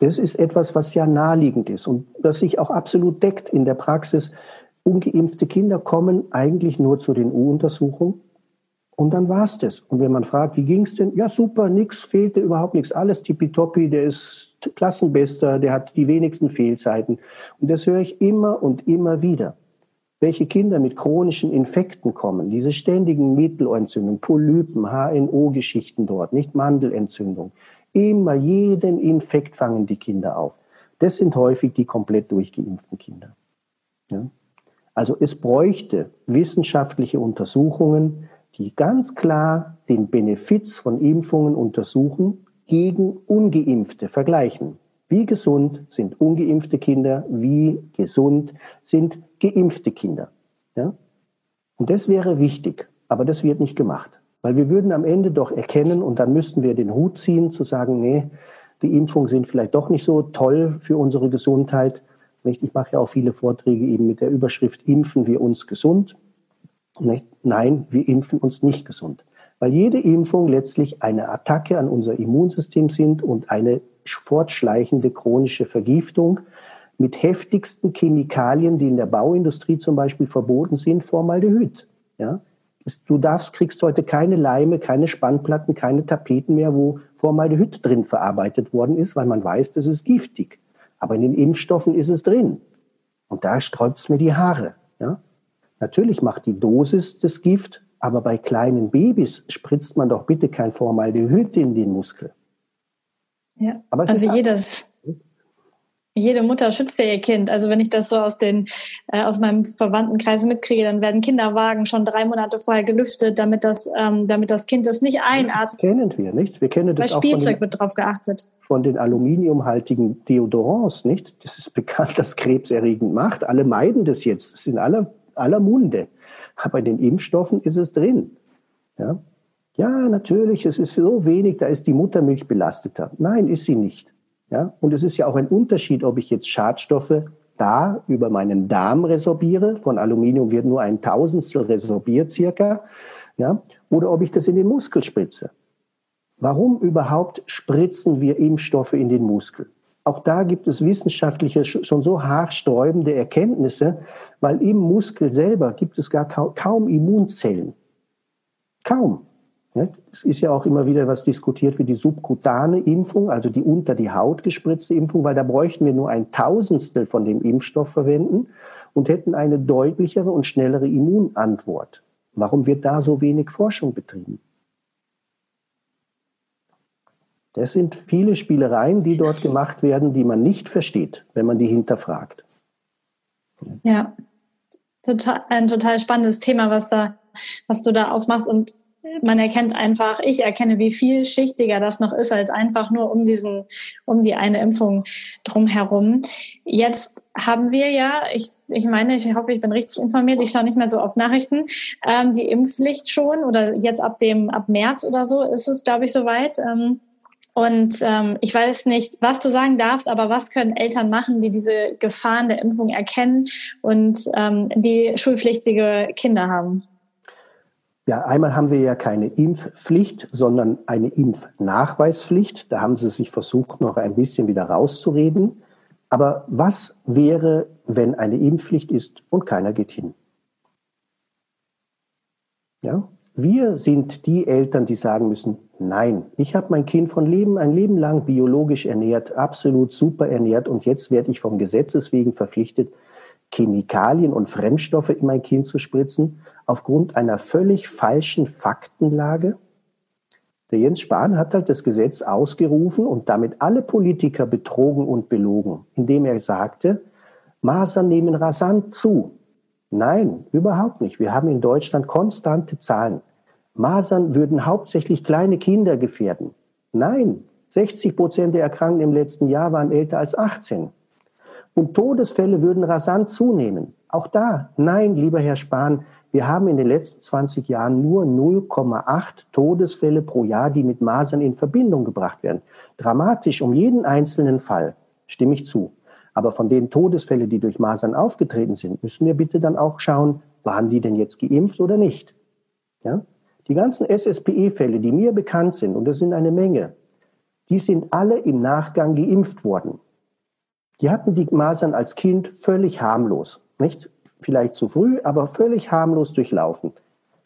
das ist etwas, was ja naheliegend ist und das sich auch absolut deckt in der Praxis. Ungeimpfte Kinder kommen eigentlich nur zu den U-Untersuchungen und dann war's das. Und wenn man fragt, wie ging's denn? Ja, super, nix, fehlte überhaupt nichts, alles tippitoppi, der ist Klassenbester, der hat die wenigsten Fehlzeiten. Und das höre ich immer und immer wieder. Welche Kinder mit chronischen Infekten kommen, diese ständigen Mittelohrentzündungen, Polypen, HNO-Geschichten dort, nicht Mandelentzündung. Immer jeden Infekt fangen die Kinder auf. Das sind häufig die komplett durchgeimpften Kinder. Ja? Also es bräuchte wissenschaftliche Untersuchungen, die ganz klar den Benefiz von Impfungen untersuchen, gegen Ungeimpfte vergleichen. Wie gesund sind ungeimpfte Kinder, wie gesund sind geimpfte Kinder. Ja? Und das wäre wichtig, aber das wird nicht gemacht. Weil wir würden am Ende doch erkennen und dann müssten wir den Hut ziehen, zu sagen, nee, die Impfungen sind vielleicht doch nicht so toll für unsere Gesundheit. Ich mache ja auch viele Vorträge eben mit der Überschrift, impfen wir uns gesund? Nein, wir impfen uns nicht gesund. Weil jede Impfung letztlich eine Attacke an unser Immunsystem sind und eine fortschleichende chronische Vergiftung mit heftigsten Chemikalien, die in der Bauindustrie zum Beispiel verboten sind, Formaldehyd. Ja? Du kriegst heute keine Leime, keine Spannplatten, keine Tapeten mehr, wo Formaldehyd drin verarbeitet worden ist, weil man weiß, das ist giftig. Aber in den Impfstoffen ist es drin. Und da sträubt es mir die Haare. Ja? Natürlich macht die Dosis das Gift, aber bei kleinen Babys spritzt man doch bitte kein Formaldehyd in den Muskel. Ja, aber es also ist jede Mutter schützt ja ihr Kind. Also wenn ich das so aus meinem Verwandtenkreis mitkriege, dann werden Kinderwagen schon 3 Monate vorher gelüftet, damit das Kind das nicht einatmet. Ja, kennen wir, nicht? Wir kennen das auch. Bei Spielzeug wird drauf geachtet. Von den aluminiumhaltigen Deodorants, nicht? Das ist bekannt, dass krebserregend macht. Alle meiden das jetzt. Das ist in aller Munde. Aber in den Impfstoffen ist es drin. Ja, natürlich, es ist so wenig, da ist die Muttermilch belasteter. Nein, ist sie nicht. Ja, und es ist ja auch ein Unterschied, ob ich jetzt Schadstoffe da über meinen Darm resorbiere, von Aluminium wird nur ein Tausendstel resorbiert circa, ja, oder ob ich das in den Muskel spritze. Warum überhaupt spritzen wir Impfstoffe in den Muskel? Auch da gibt es wissenschaftliche, schon so haarsträubende Erkenntnisse, weil im Muskel selber gibt es gar kaum Immunzellen. Kaum. Es ist ja auch immer wieder was diskutiert wie die subkutane Impfung, also die unter die Haut gespritzte Impfung, weil da bräuchten wir nur ein Tausendstel von dem Impfstoff verwenden und hätten eine deutlichere und schnellere Immunantwort. Warum wird da so wenig Forschung betrieben? Das sind viele Spielereien, die dort gemacht werden, die man nicht versteht, wenn man die hinterfragt. Ja, ein total spannendes Thema, was du da aufmachst und man erkennt einfach, ich erkenne, wie viel schichtiger das noch ist, als einfach nur um die eine Impfung drumherum. Jetzt haben wir ja, ich meine, ich hoffe, ich bin richtig informiert, ich schaue nicht mehr so oft Nachrichten, die Impfpflicht schon oder jetzt ab März oder so ist es, glaube ich, soweit. Und ich weiß nicht, was du sagen darfst, aber was können Eltern machen, die diese Gefahren der Impfung erkennen und die schulpflichtige Kinder haben? Ja, einmal haben wir ja keine Impfpflicht, sondern eine Impfnachweispflicht. Da haben sie sich versucht, noch ein bisschen wieder rauszureden. Aber was wäre, wenn eine Impfpflicht ist und keiner geht hin? Ja, wir sind die Eltern, die sagen müssen, nein, ich habe mein Kind ein Leben lang biologisch ernährt, absolut super ernährt und jetzt werde ich vom Gesetzes wegen verpflichtet, Chemikalien und Fremdstoffe in mein Kind zu spritzen, aufgrund einer völlig falschen Faktenlage. Der Jens Spahn hat halt das Gesetz ausgerufen und damit alle Politiker betrogen und belogen, indem er sagte, Masern nehmen rasant zu. Nein, überhaupt nicht. Wir haben in Deutschland konstante Zahlen. Masern würden hauptsächlich kleine Kinder gefährden. Nein, 60% der Erkrankten im letzten Jahr waren älter als 18. Und Todesfälle würden rasant zunehmen. Auch da, nein, lieber Herr Spahn, wir haben in den letzten 20 Jahren nur 0,8 Todesfälle pro Jahr, die mit Masern in Verbindung gebracht werden. Dramatisch um jeden einzelnen Fall, stimme ich zu. Aber von den Todesfällen, die durch Masern aufgetreten sind, müssen wir bitte dann auch schauen, waren die denn jetzt geimpft oder nicht? Ja? Die ganzen SSPE-Fälle, die mir bekannt sind, und das sind eine Menge, die sind alle im Nachgang geimpft worden. Die hatten die Masern als Kind völlig harmlos, nicht? Vielleicht zu früh, aber völlig harmlos durchlaufen.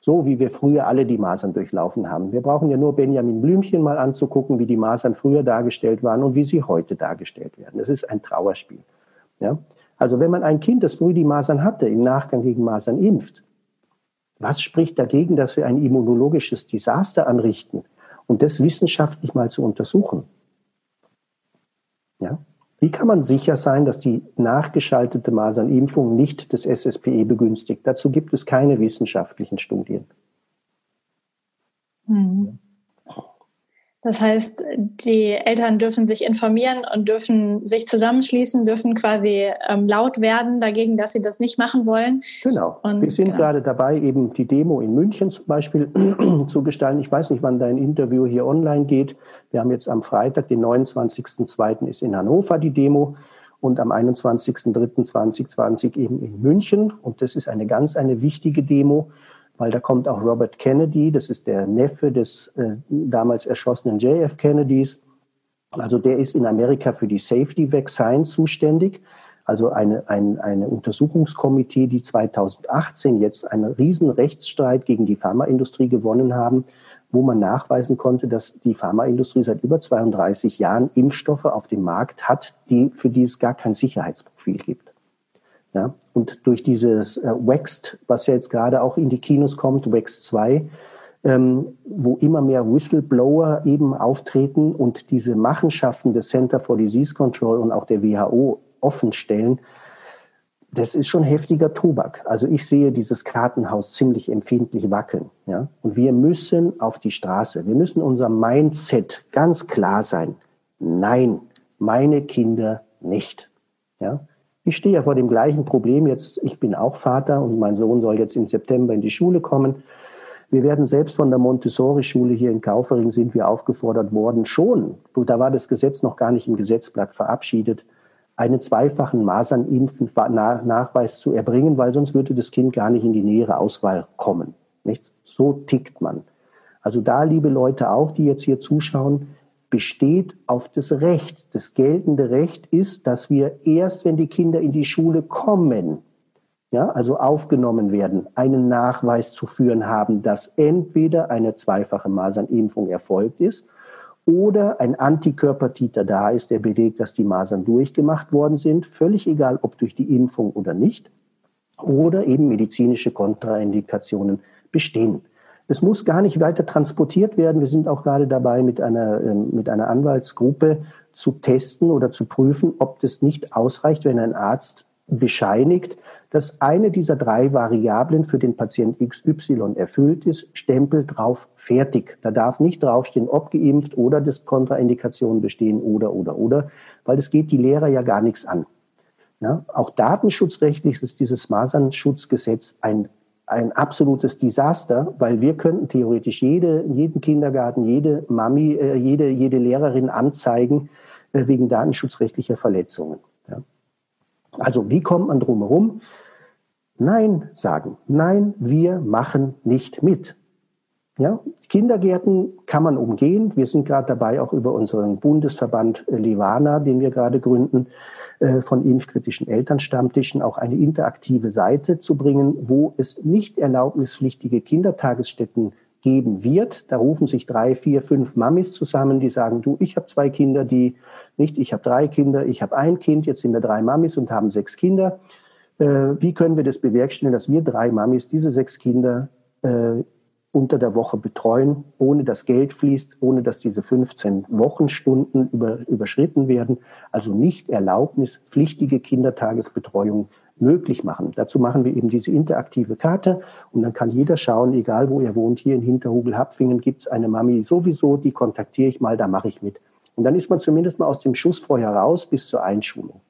So wie wir früher alle die Masern durchlaufen haben. Wir brauchen ja nur Benjamin Blümchen mal anzugucken, wie die Masern früher dargestellt waren und wie sie heute dargestellt werden. Das ist ein Trauerspiel. Ja? Also wenn man ein Kind, das früh die Masern hatte, im Nachgang gegen Masern impft, was spricht dagegen, dass wir ein immunologisches Desaster anrichten und das wissenschaftlich mal zu untersuchen? Ja? Wie kann man sicher sein, dass die nachgeschaltete Masernimpfung nicht das SSPE begünstigt? Dazu gibt es keine wissenschaftlichen Studien. Das heißt, die Eltern dürfen sich informieren und dürfen sich zusammenschließen, dürfen quasi laut werden dagegen, dass sie das nicht machen wollen. Genau. Und wir sind gerade dabei, eben die Demo in München zum Beispiel zu gestalten. Ich weiß nicht, wann dein Interview hier online geht. Wir haben jetzt am Freitag, den 29.02. ist in Hannover die Demo und am 21.03.2020 eben in München. Und das ist eine ganz eine wichtige Demo, weil da kommt auch Robert Kennedy, das ist der Neffe des damals erschossenen JF Kennedys. Also der ist in Amerika für die Safety Vaccine zuständig, also eine Untersuchungskomitee, die 2018 jetzt einen riesen Rechtsstreit gegen die Pharmaindustrie gewonnen haben, wo man nachweisen konnte, dass die Pharmaindustrie seit über 32 Jahren Impfstoffe auf dem Markt hat, für die es gar kein Sicherheitsprofil gibt. Ja, und durch dieses Waxed, was ja jetzt gerade auch in die Kinos kommt, Waxed 2, wo immer mehr Whistleblower eben auftreten und diese Machenschaften des Center for Disease Control und auch der WHO offenstellen, das ist schon heftiger Tobak. Also ich sehe dieses Kartenhaus ziemlich empfindlich wackeln. Ja? Und wir müssen auf die Straße, wir müssen unser Mindset ganz klar sein. Nein, meine Kinder nicht. Ja? Ich stehe ja vor dem gleichen Problem jetzt. Ich bin auch Vater und mein Sohn soll jetzt im September in die Schule kommen. Wir werden selbst von der Montessori-Schule hier in Kaufering sind wir aufgefordert worden, schon, da war das Gesetz noch gar nicht im Gesetzblatt verabschiedet, einen zweifachen Masernimpfen-Nachweis zu erbringen, weil sonst würde das Kind gar nicht in die nähere Auswahl kommen. Nicht? So tickt man. Also da, liebe Leute auch, die jetzt hier zuschauen, besteht auf das Recht. Das geltende Recht ist, dass wir erst, wenn die Kinder in die Schule kommen, ja, also aufgenommen werden, einen Nachweis zu führen haben, dass entweder eine zweifache Masernimpfung erfolgt ist oder ein Antikörpertiter da ist, der belegt, dass die Masern durchgemacht worden sind, völlig egal, ob durch die Impfung oder nicht, oder eben medizinische Kontraindikationen bestehen. Es muss gar nicht weiter transportiert werden. Wir sind auch gerade dabei, mit einer Anwaltsgruppe zu testen oder zu prüfen, ob das nicht ausreicht, wenn ein Arzt bescheinigt, dass eine dieser 3 Variablen für den Patient XY erfüllt ist, Stempel drauf, fertig. Da darf nicht draufstehen, ob geimpft oder dass Kontraindikationen bestehen oder, weil das geht die Lehrer ja gar nichts an. Ja? Auch datenschutzrechtlich ist dieses Masernschutzgesetz ein absolutes Desaster, weil wir könnten theoretisch jeden Kindergarten, jede Mami, jede Lehrerin anzeigen wegen datenschutzrechtlicher Verletzungen. Ja. Also wie kommt man drum herum? Nein sagen. Nein, wir machen nicht mit. Ja? Kindergärten kann man umgehen. Wir sind gerade dabei, auch über unseren Bundesverband Livana, den wir gerade gründen, von impfkritischen Elternstammtischen auch eine interaktive Seite zu bringen, wo es nicht erlaubnispflichtige Kindertagesstätten geben wird. Da rufen sich 3, 4, 5 Mamis zusammen, die sagen, du, ich habe 2 Kinder, die nicht, ich habe 3 Kinder, ich habe ein Kind, jetzt sind wir 3 Mamis und haben 6 Kinder. Wie können wir das bewerkstelligen, dass wir 3 Mamis diese 6 Kinder unter der Woche betreuen, ohne dass Geld fließt, ohne dass diese 15 Wochenstunden überschritten werden, also nicht erlaubnispflichtige Kindertagesbetreuung möglich machen. Dazu machen wir eben diese interaktive Karte und dann kann jeder schauen, egal wo er wohnt, hier in Hinterhugel-Hapfingen gibt es eine Mami sowieso, die kontaktiere ich mal, da mache ich mit. Und dann ist man zumindest mal aus dem Schussfeuer raus bis zur Einschulung.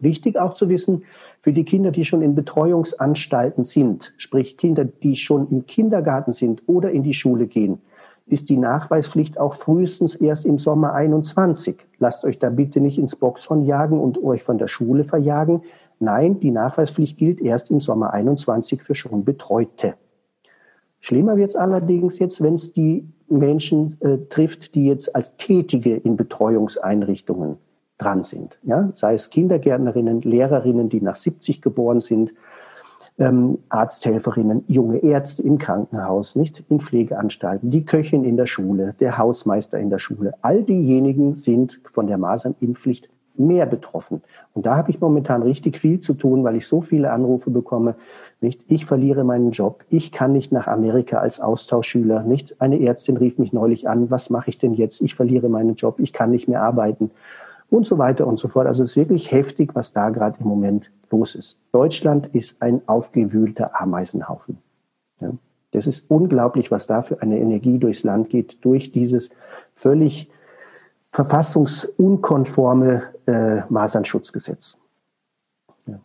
Wichtig auch zu wissen, für die Kinder, die schon in Betreuungsanstalten sind, sprich Kinder, die schon im Kindergarten sind oder in die Schule gehen, ist die Nachweispflicht auch frühestens erst im Sommer 21. Lasst euch da bitte nicht ins Boxhorn jagen und euch von der Schule verjagen. Nein, die Nachweispflicht gilt erst im Sommer 21 für schon Betreute. Schlimmer wird es allerdings jetzt, wenn es die Menschen trifft, die jetzt als Tätige in Betreuungseinrichtungen dran sind. Ja? Sei es Kindergärtnerinnen, Lehrerinnen, die nach 70 geboren sind, Arzthelferinnen, junge Ärzte im Krankenhaus, nicht in Pflegeanstalten, die Köchin in der Schule, der Hausmeister in der Schule. All diejenigen sind von der Masernimpfpflicht mehr betroffen. Und da habe ich momentan richtig viel zu tun, weil ich so viele Anrufe bekomme. Nicht? Ich verliere meinen Job, ich kann nicht nach Amerika als Austauschschüler. Nicht? Eine Ärztin rief mich neulich an, was mache ich denn jetzt? Ich verliere meinen Job, ich kann nicht mehr arbeiten. Und so weiter und so fort. Also es ist wirklich heftig, was da gerade im Moment los ist. Deutschland ist ein aufgewühlter Ameisenhaufen. Ja. Das ist unglaublich, was da für eine Energie durchs Land geht, durch dieses völlig verfassungsunkonforme Masernschutzgesetz. Ja,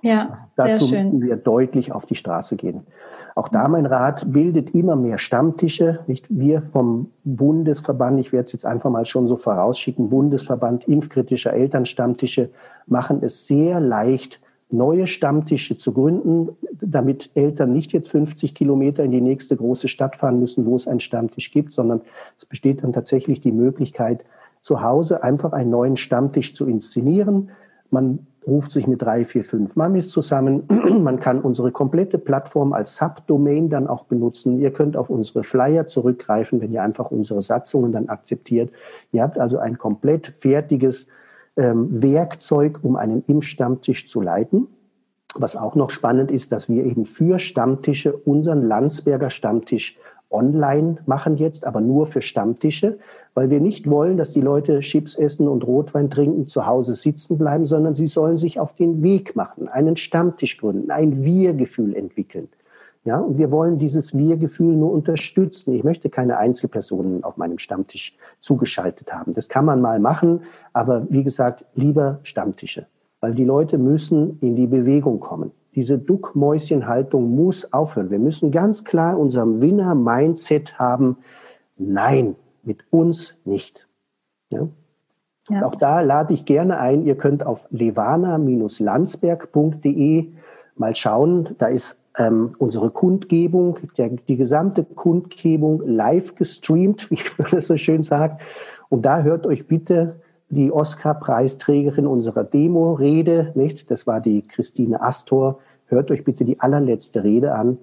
ja, dazu sehr schön. Müssen wir deutlich auf die Straße gehen. Auch da mein Rat, bildet immer mehr Stammtische. Nicht wir vom Bundesverband, ich werde es jetzt einfach mal schon so vorausschicken, Bundesverband impfkritischer Elternstammtische machen es sehr leicht, neue Stammtische zu gründen, damit Eltern nicht jetzt 50 Kilometer in die nächste große Stadt fahren müssen, wo es einen Stammtisch gibt, sondern es besteht dann tatsächlich die Möglichkeit, zu Hause einfach einen neuen Stammtisch zu inszenieren. Man ruft sich mit 3, 4, 5 Mamis zusammen. Man kann unsere komplette Plattform als Subdomain dann auch benutzen. Ihr könnt auf unsere Flyer zurückgreifen, wenn ihr einfach unsere Satzungen dann akzeptiert. Ihr habt also ein komplett fertiges Werkzeug, um einen Impfstammtisch zu leiten. Was auch noch spannend ist, dass wir eben für Stammtische unseren Landsberger Stammtisch online machen jetzt, aber nur für Stammtische, weil wir nicht wollen, dass die Leute Chips essen und Rotwein trinken, zu Hause sitzen bleiben, sondern sie sollen sich auf den Weg machen, einen Stammtisch gründen, ein Wir-Gefühl entwickeln. Ja, und wir wollen dieses Wir-Gefühl nur unterstützen. Ich möchte keine Einzelpersonen auf meinem Stammtisch zugeschaltet haben. Das kann man mal machen, aber wie gesagt, lieber Stammtische, weil die Leute müssen in die Bewegung kommen. Diese Duckmäuschenhaltung muss aufhören. Wir müssen ganz klar unserem Winner-Mindset haben, nein, mit uns nicht. Ja? Ja. Auch da lade ich gerne ein, ihr könnt auf levana-landsberg.de mal schauen, da ist unsere Kundgebung, die gesamte Kundgebung live gestreamt, wie man das so schön sagt. Und da hört euch bitte die Oscar-Preisträgerin unserer Demo-Rede, nicht? Das war die Christine Astor. Hört euch bitte die allerletzte Rede an.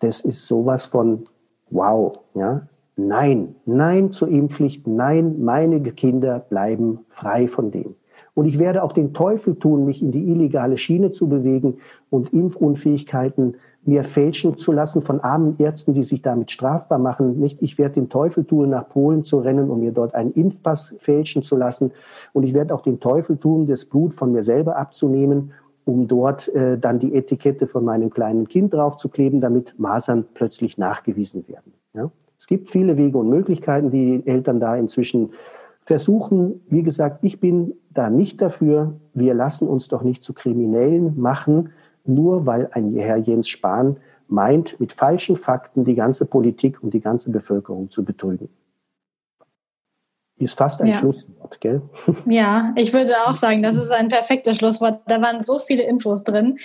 Das ist sowas von wow. Ja? Nein, nein zur Impfpflicht, nein, meine Kinder bleiben frei von dem. Und ich werde auch den Teufel tun, mich in die illegale Schiene zu bewegen und Impfunfähigkeiten mir fälschen zu lassen von armen Ärzten, die sich damit strafbar machen. Nicht, ich werde den Teufel tun, nach Polen zu rennen, um mir dort einen Impfpass fälschen zu lassen. Und ich werde auch den Teufel tun, das Blut von mir selber abzunehmen, um dort dann die Etikette von meinem kleinen Kind draufzukleben, damit Masern plötzlich nachgewiesen werden. Ja? Es gibt viele Wege und Möglichkeiten, die Eltern da inzwischen versuchen. Wie gesagt, ich bin da nicht dafür. Wir lassen uns doch nicht zu Kriminellen machen, nur weil ein Herr Jens Spahn meint, mit falschen Fakten die ganze Politik und die ganze Bevölkerung zu betrügen. Ist fast ein Schlusswort, gell? Ja, ich würde auch sagen, das ist ein perfektes Schlusswort. Da waren so viele Infos drin.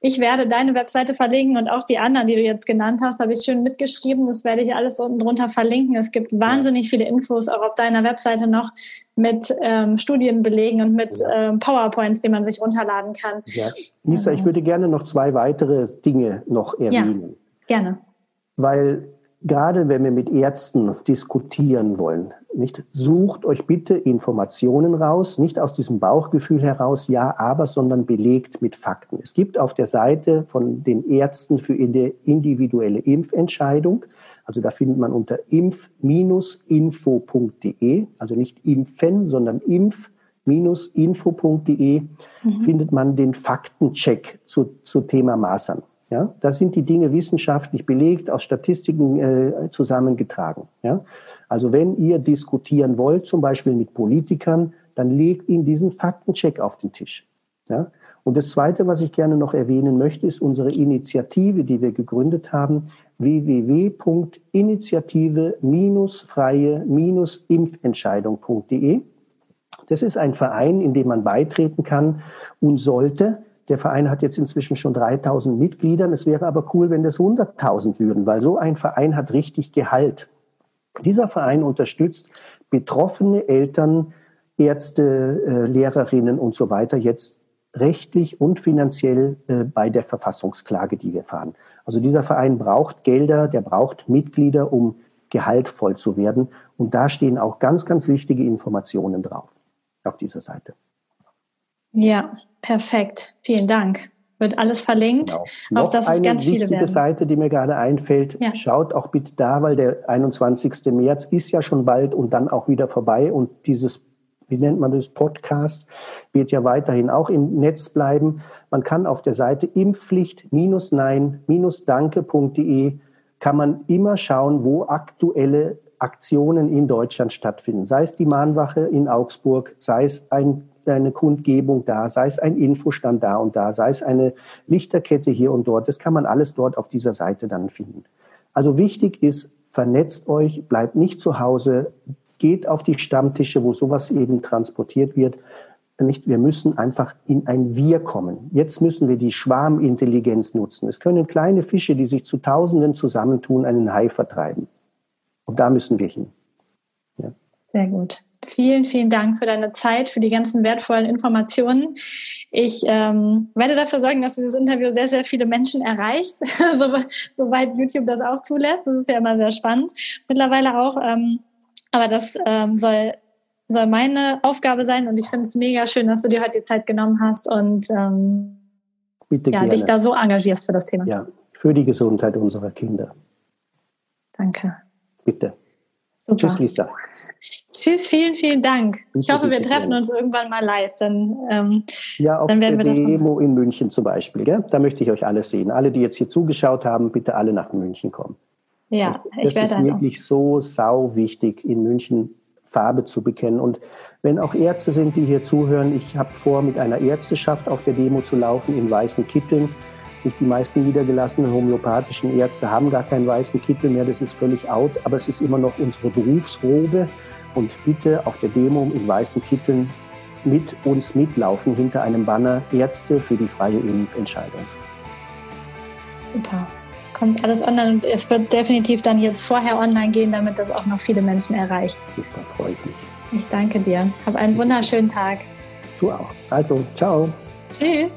Ich werde deine Webseite verlinken und auch die anderen, die du jetzt genannt hast, habe ich schön mitgeschrieben. Das werde ich alles unten drunter verlinken. Es gibt wahnsinnig viele Infos auch auf deiner Webseite noch mit Studienbelegen und mit PowerPoints, die man sich runterladen kann. Ja. Lisa, ich würde gerne noch 2 weitere Dinge noch erwähnen. Ja, gerne. Weil gerade wenn wir mit Ärzten diskutieren wollen, nicht, sucht euch bitte Informationen raus, nicht aus diesem Bauchgefühl heraus, ja, aber, sondern belegt mit Fakten. Es gibt auf der Seite von den Ärzten für die individuelle Impfentscheidung, also da findet man unter impf-info.de, also nicht impfen, sondern impf-info.de, findet man den Faktencheck zu Thema Masern. Ja, da sind die Dinge wissenschaftlich belegt, aus Statistiken zusammengetragen. Ja? Also wenn ihr diskutieren wollt, zum Beispiel mit Politikern, dann legt ihnen diesen Faktencheck auf den Tisch. Ja? Und das Zweite, was ich gerne noch erwähnen möchte, ist unsere Initiative, die wir gegründet haben, www.initiative-freie-impfentscheidung.de. Das ist ein Verein, in dem man beitreten kann und sollte. Der Verein hat jetzt inzwischen schon 3.000 Mitglieder. Es wäre aber cool, wenn das 100.000 würden, weil so ein Verein hat richtig Gehalt. Dieser Verein unterstützt betroffene Eltern, Ärzte, Lehrerinnen und so weiter jetzt rechtlich und finanziell bei der Verfassungsklage, die wir fahren. Also dieser Verein braucht Gelder, der braucht Mitglieder, um gehaltvoll zu werden. Und da stehen auch ganz, ganz wichtige Informationen drauf auf dieser Seite. Ja, perfekt. Vielen Dank. Wird alles verlinkt, genau. Auf das es ganz viele werden. Eine wichtige Seite, die mir gerade einfällt, Schaut auch bitte da, weil der 21. März ist ja schon bald und dann auch wieder vorbei. Und dieses, wie nennt man das, Podcast wird ja weiterhin auch im Netz bleiben. Man kann auf der Seite impfpflicht-nein-danke.de kann man immer schauen, wo aktuelle Aktionen in Deutschland stattfinden. Sei es die Mahnwache in Augsburg, sei es eine Kundgebung da, sei es ein Infostand da und da, sei es eine Lichterkette hier und dort. Das kann man alles dort auf dieser Seite dann finden. Also wichtig ist, vernetzt euch, bleibt nicht zu Hause, geht auf die Stammtische, wo sowas eben transportiert wird. Nicht, wir müssen einfach in ein Wir kommen. Jetzt müssen wir die Schwarmintelligenz nutzen. Es können kleine Fische, die sich zu Tausenden zusammentun, einen Hai vertreiben. Und da müssen wir hin. Ja. Sehr gut. Vielen, vielen Dank für deine Zeit, für die ganzen wertvollen Informationen. Ich werde dafür sorgen, dass dieses Interview sehr, sehr viele Menschen erreicht, soweit YouTube das auch zulässt. Das ist ja immer sehr spannend. Mittlerweile auch. Aber das soll meine Aufgabe sein und ich finde es mega schön, dass du dir heute die Zeit genommen hast und dich da so engagierst für das Thema. Ja, für die Gesundheit unserer Kinder. Danke. Bitte. Super. Tschüss, Lisa. Tschüss, vielen, vielen Dank. Ich hoffe, wir treffen uns irgendwann mal live. Dann werden wir das Demo in München zum Beispiel. Gell? Da möchte ich euch alle sehen. Alle, die jetzt hier zugeschaut haben, bitte alle nach München kommen. Ja, ich werde dann. Das ist wirklich so sau wichtig, in München Farbe zu bekennen. Und wenn auch Ärzte sind, die hier zuhören, ich habe vor, mit einer Ärzteschaft auf der Demo zu laufen, in weißen Kitteln. Die meisten niedergelassenen homöopathischen Ärzte haben gar keinen weißen Kittel mehr, das ist völlig out, aber es ist immer noch unsere Berufsrobe. Und bitte auf der Demo in weißen Kitteln mit uns mitlaufen, hinter einem Banner Ärzte für die freie Impfentscheidung. Super. Kommt alles online und es wird definitiv dann jetzt vorher online gehen, damit das auch noch viele Menschen erreicht. Super, freue ich mich. Ich danke dir. Hab einen wunderschönen Tag. Du auch. Also, ciao. Tschüss.